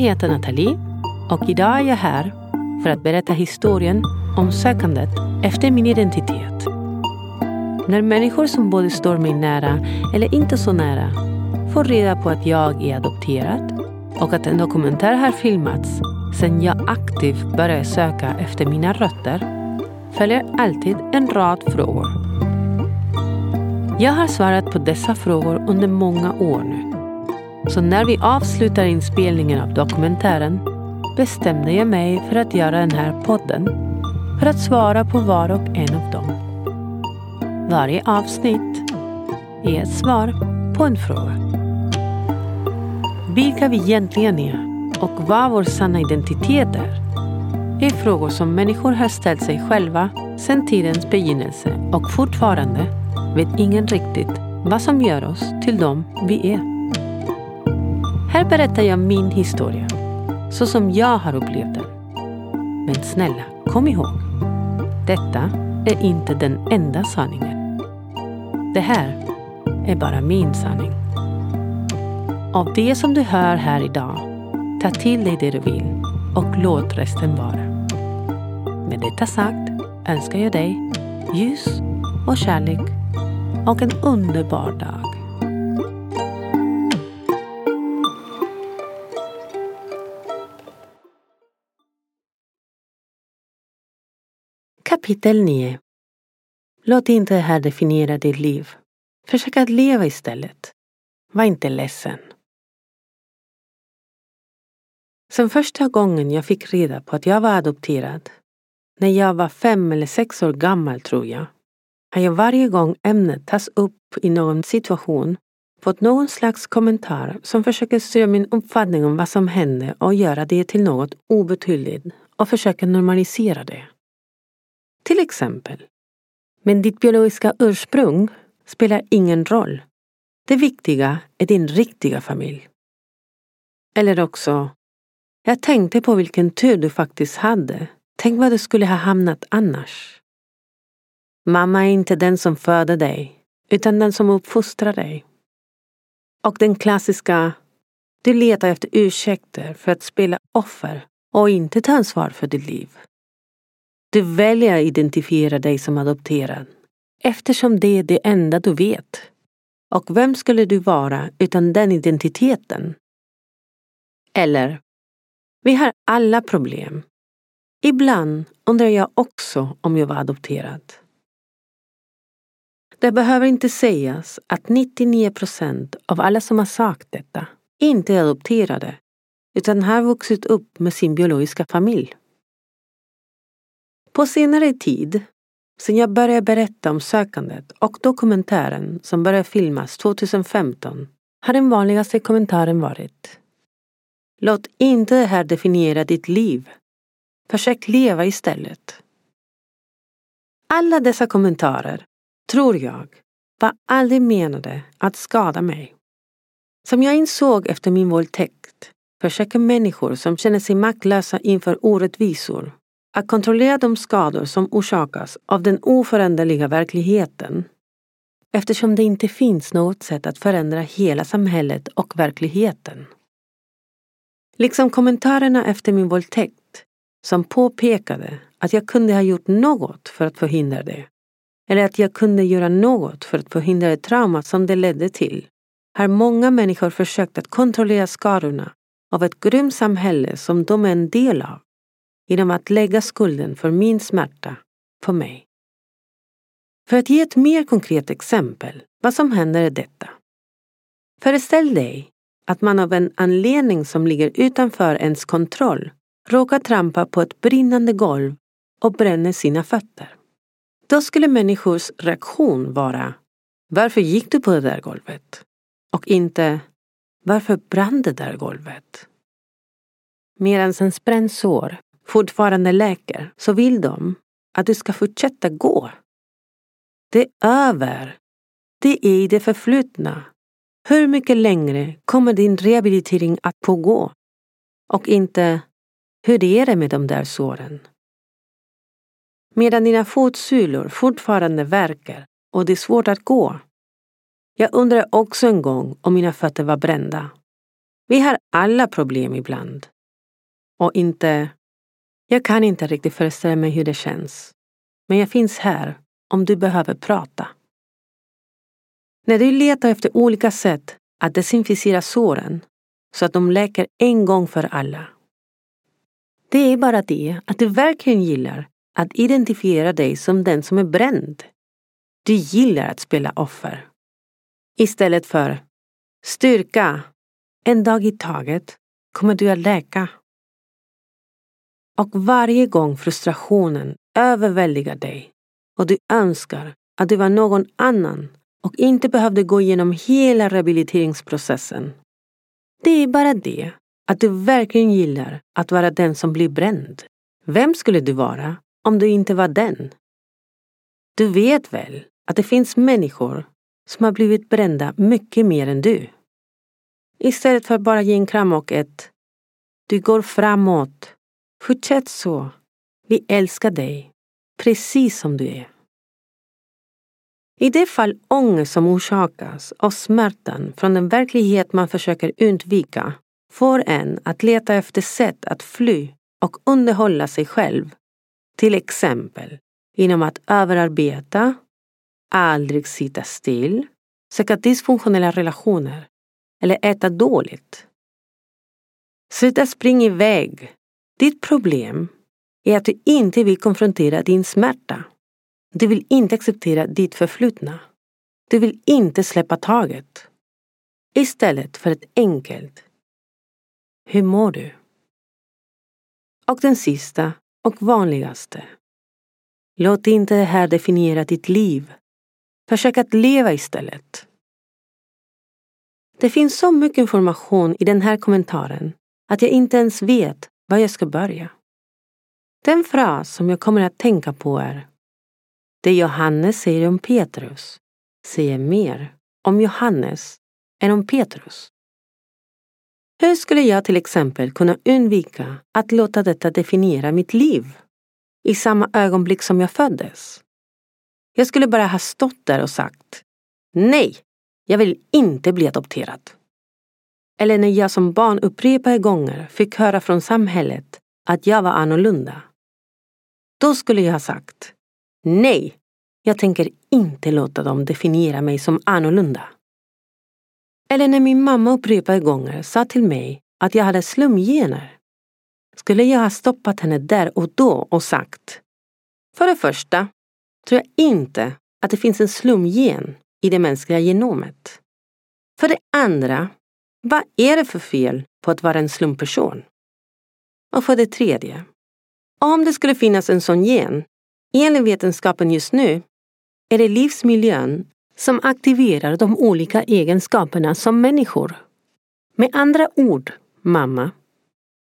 heter Nathalie och idag är jag här för att berätta historien om sökandet efter min identitet. När människor som både står mig nära eller inte så nära får reda på att jag är adopterad och att en dokumentär har filmats sedan jag aktivt började söka efter mina rötter följer alltid en rad frågor. Jag har svarat på dessa frågor under många år nu. Så när vi avslutar inspelningen av dokumentären bestämde jag mig för att göra den här podden för att svara på var och en av dem. Varje avsnitt är ett svar på en fråga. Vilka vi egentligen är och vad vår sanna identitet är frågor som människor har ställt sig själva sedan tidens begynnelse och fortfarande vet ingen riktigt vad som gör oss till dem vi är. Här berättar jag min historia, så som jag har upplevt den. Men snälla, kom ihåg. Detta är inte den enda sanningen. Det här är bara min sanning. Av det som du hör här idag, ta till dig det du vill och låt resten vara. Med detta sagt önskar jag dig ljus och kärlek och en underbar dag. Kapitel 9. Låt inte det här definiera ditt liv. Försök att leva istället. Var inte ledsen. Sen första gången jag fick reda på att jag var adopterad, när jag var 5 eller 6 år gammal tror jag, har jag varje gång ämnet tas upp i någon situation fått någon slags kommentar som försöker styra min uppfattning om vad som hände och göra det till något obetydligt och försöker normalisera det. Till exempel, men ditt biologiska ursprung spelar ingen roll. Det viktiga är din riktiga familj. Eller också, jag tänkte på vilken tur du faktiskt hade. Tänk vad du skulle ha hamnat annars. Mamma är inte den som föder dig, utan den som uppfostrar dig. Och den klassiska, du letar efter ursäkter för att spela offer och inte ta ansvar för ditt liv. Du väljer att identifiera dig som adopterad, eftersom det är det enda du vet. Och vem skulle du vara utan den identiteten? Eller, vi har alla problem. Ibland undrar jag också om jag var adopterad. Det behöver inte sägas att 99% av alla som har sagt detta inte är adopterade, utan har vuxit upp med sin biologiska familj. På senare tid, sedan jag började berätta om sökandet och dokumentären som började filmas 2015, har den vanligaste kommentaren varit: låt inte det här definiera ditt liv. Försök leva istället. Alla dessa kommentarer, tror jag, var aldrig menade att skada mig. Som jag insåg efter min våldtäkt, försöker människor som känner sig maktlösa inför orättvisor att kontrollera de skador som orsakas av den oföränderliga verkligheten, eftersom det inte finns något sätt att förändra hela samhället och verkligheten. Liksom kommentarerna efter min våldtäkt, som påpekade att jag kunde ha gjort något för att förhindra det, eller att jag kunde göra något för att förhindra det trauma som det ledde till, har många människor försökt att kontrollera skadorna av ett grymt samhälle som de är en del av, genom att lägga skulden för min smärta på mig. För att ge ett mer konkret exempel, vad som händer är detta. Föreställ dig att man av en anledning som ligger utanför ens kontroll råkar trampa på ett brinnande golv och bränner sina fötter. Då skulle människors reaktion vara: varför gick du på det där golvet? Och inte: varför brann det där golvet? Medan en bränd sår fortfarande läker, så vill de att du ska fortsätta gå. Det är över. Det är i det förflutna. Hur mycket längre kommer din rehabilitering att pågå? Och inte, hur är det med de där såren? Medan dina fotsulor fortfarande verkar och det är svårt att gå. Jag undrar också en gång om mina fötter var brända. Vi har alla problem ibland. Och inte... Jag kan inte riktigt föreställa mig hur det känns. Men jag finns här om du behöver prata. När du letar efter olika sätt att desinficera såren så att de läker en gång för alla. Det är bara det att du verkligen gillar att identifiera dig som den som är bränd. Du gillar att spela offer. Istället för styrka, en dag i taget kommer du att läka. Och varje gång frustrationen överväldigar dig och du önskar att du var någon annan och inte behövde gå igenom hela rehabiliteringsprocessen. Det är bara det att du verkligen gillar att vara den som blir bränd. Vem skulle du vara om du inte var den? Du vet väl att det finns människor som har blivit brända mycket mer än du. Istället för att bara ge en kram och ett du går framåt. Fortsätt så. Vi älskar dig. Precis som du är. I det fall ångest som orsakas av smärtan från den verklighet man försöker undvika får en att leta efter sätt att fly och underhålla sig själv. Till exempel genom att överarbeta, aldrig sitta still, söka dysfunktionella relationer eller äta dåligt. Sluta springa iväg. Ditt problem är att du inte vill konfrontera din smärta. Du vill inte acceptera ditt förflutna. Du vill inte släppa taget. Istället för ett enkelt. Hur mår du? Och den sista och vanligaste. Låt inte det här definiera ditt liv. Försök att leva istället. Det finns så mycket information i den här kommentaren att jag inte ens vet var jag ska börja. Den fras som jag kommer att tänka på är: det Johannes säger om Petrus säger mer om Johannes än om Petrus. Hur skulle jag till exempel kunna undvika att låta detta definiera mitt liv i samma ögonblick som jag föddes? Jag skulle bara ha stått där och sagt: nej, jag vill inte bli adopterad. Eller när jag som barn upprepade gånger fick höra från samhället att jag var annorlunda. Då skulle jag ha sagt: nej, jag tänker inte låta dem definiera mig som annorlunda. Eller när min mamma upprepade gånger sa till mig att jag hade slumgener. Skulle jag ha stoppat henne där och då och sagt: för det första tror jag inte att det finns en slumgen i det mänskliga genomet. För det andra, vad är det för fel på att vara en slumperson? Och för det tredje, om det skulle finnas en sån gen, enligt vetenskapen just nu, är det livsmiljön som aktiverar de olika egenskaperna som människor. Med andra ord, mamma,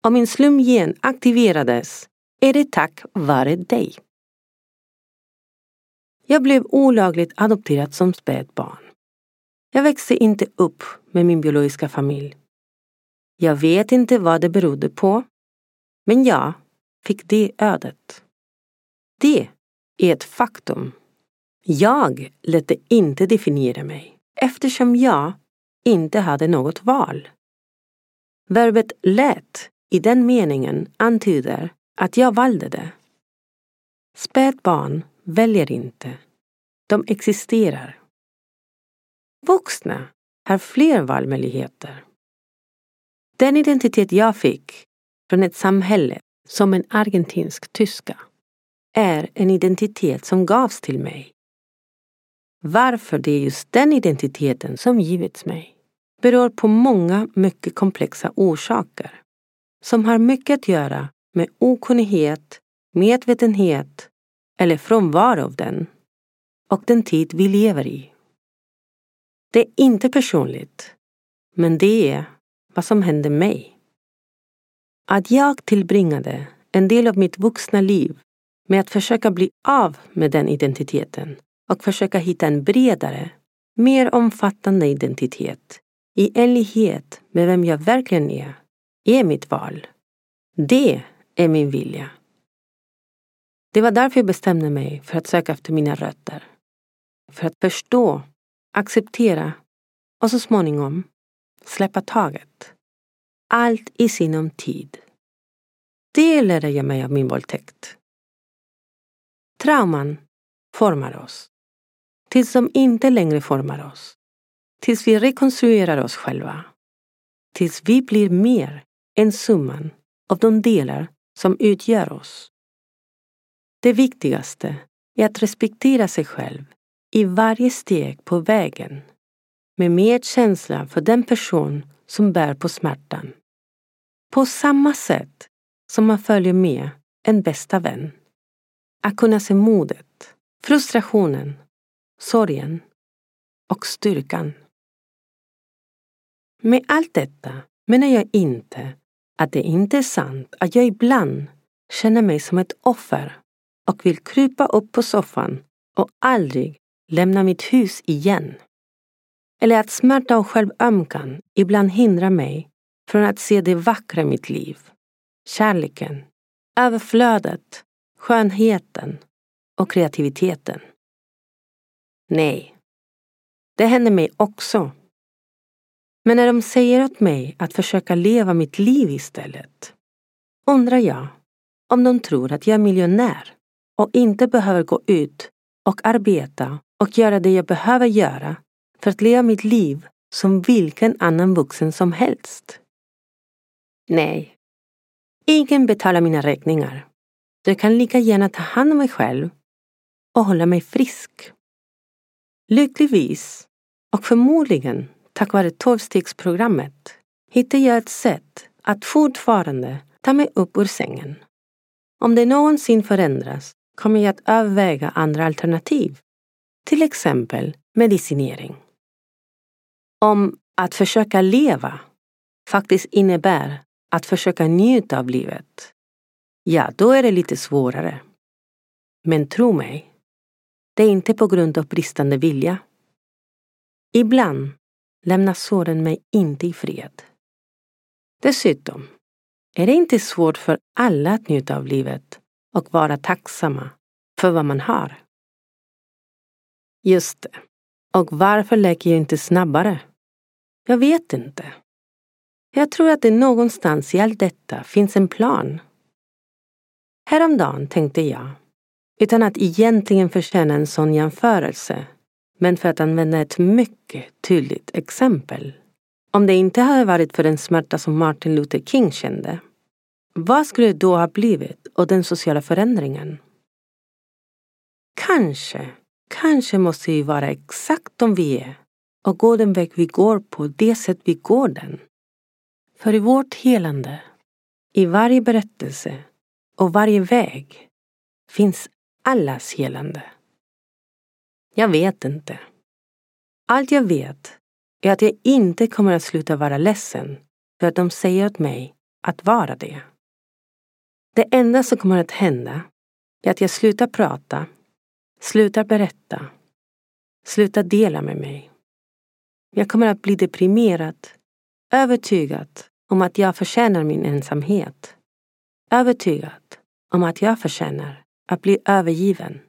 om min slumgen aktiverades är det tack vare dig. Jag blev olagligt adopterad som spädbarn. Jag växte inte upp med min biologiska familj. Jag vet inte vad det berodde på, men jag fick det ödet. Det är ett faktum. Jag lät det inte definiera mig eftersom jag inte hade något val. Verbet lät i den meningen antyder att jag valde det. Spädbarn väljer inte. De existerar. Vuxna har fler valmöjligheter. Den identitet jag fick från ett samhälle som en argentinsk tyska är en identitet som gavs till mig. Varför det är just den identiteten som givits mig beror på många mycket komplexa orsaker som har mycket att göra med okunnighet, medvetenhet eller frånvaro av den och den tid vi lever i. Det är inte personligt, men det är vad som hände mig. Att jag tillbringade en del av mitt vuxna liv med att försöka bli av med den identiteten och försöka hitta en bredare, mer omfattande identitet i enlighet med vem jag verkligen är mitt val. Det är min vilja. Det var därför jag bestämde mig för att söka efter mina rötter. För att förstå, acceptera och så småningom släppa taget. allt i sinom tid. Det lärde jag mig av min våldtäkt. Trauman formar oss, tills de inte längre formar oss, tills vi rekonstruerar oss själva, tills vi blir mer än summan av de delar som utgör oss. Det viktigaste är att respektera sig själv i varje steg på vägen, med medkänsla för den person som bär på smärtan, på samma sätt som man följer med en bästa vän. Att kunna se modet, frustrationen, sorgen och styrkan. Med allt detta menar jag inte att det inte är sant att jag ibland känner mig som ett offer och vill krypa upp på soffan och aldrig lämna mitt hus igen. Eller att smärta och självömkan ibland hindrar mig från att se det vackra i mitt liv. Kärleken, överflödet, skönheten och kreativiteten. Nej, det händer mig också. Men när de säger åt mig att försöka leva mitt liv istället, undrar jag om de tror att jag är miljonär och inte behöver gå ut och arbeta och göra det jag behöver göra för att leva mitt liv som vilken annan vuxen som helst. Nej, ingen betalar mina räkningar. Jag kan lika gärna ta hand om mig själv och hålla mig frisk. Lyckligtvis, och förmodligen tack vare 12-stegsprogrammet, hittade jag ett sätt att fortfarande ta mig upp ur sängen. Om det någonsin förändras kommer jag att överväga andra alternativ, till exempel medicinering. Om att försöka leva faktiskt innebär att försöka njuta av livet, ja, då är det lite svårare. Men tro mig, det är inte på grund av bristande vilja. Ibland lämnar såren mig inte i fred. Dessutom är det inte svårt för alla att njuta av livet och vara tacksamma för vad man har. Just det. Och varför läker jag inte snabbare? Jag vet inte. Jag tror att det någonstans i allt detta finns en plan. Häromdagen tänkte jag, utan att egentligen förtjäna en sån jämförelse, men för att använda ett mycket tydligt exempel. Om det inte hade varit för den smärta som Martin Luther King kände, vad skulle det då ha blivit av den sociala förändringen? Kanske måste vi vara exakt som vi är och gå den väg vi går på det sätt vi går den. För i vårt helande, i varje berättelse och varje väg, finns allas helande. Jag vet inte. Allt jag vet är att jag inte kommer att sluta vara ledsen för att de säger åt mig att vara det. Det enda som kommer att hända är att jag slutar prata, slutar berätta, slutar dela med mig. Jag kommer att bli deprimerad, övertygad om att jag förtjänar min ensamhet, övertygad om att jag förtjänar att bli övergiven,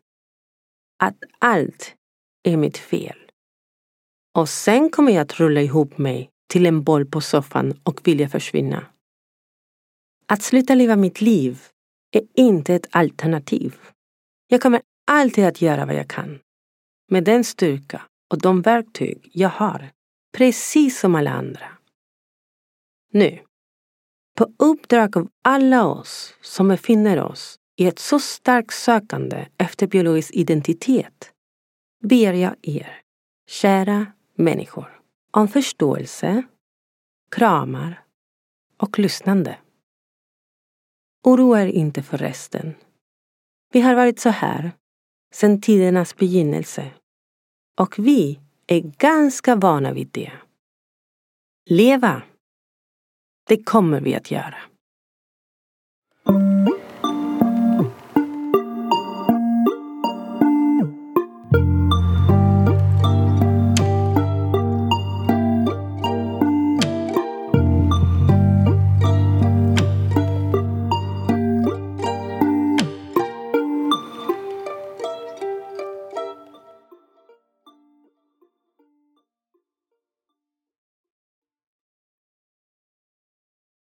att allt är mitt fel. Och sen kommer jag att rulla ihop mig till en boll på soffan och vilja försvinna. Att sluta leva mitt liv är inte ett alternativ. Jag kommer alltid att göra vad jag kan, med den styrka och de verktyg jag har, precis som alla andra. Nu, på uppdrag av alla oss som befinner oss i ett så starkt sökande efter biologisk identitet, ber jag er, kära människor, om förståelse, kramar och lyssnande. Oroa er inte för resten. Vi har varit så här sedan tidernas begynnelse, och vi är ganska vana vid det. Leva, det kommer vi att göra.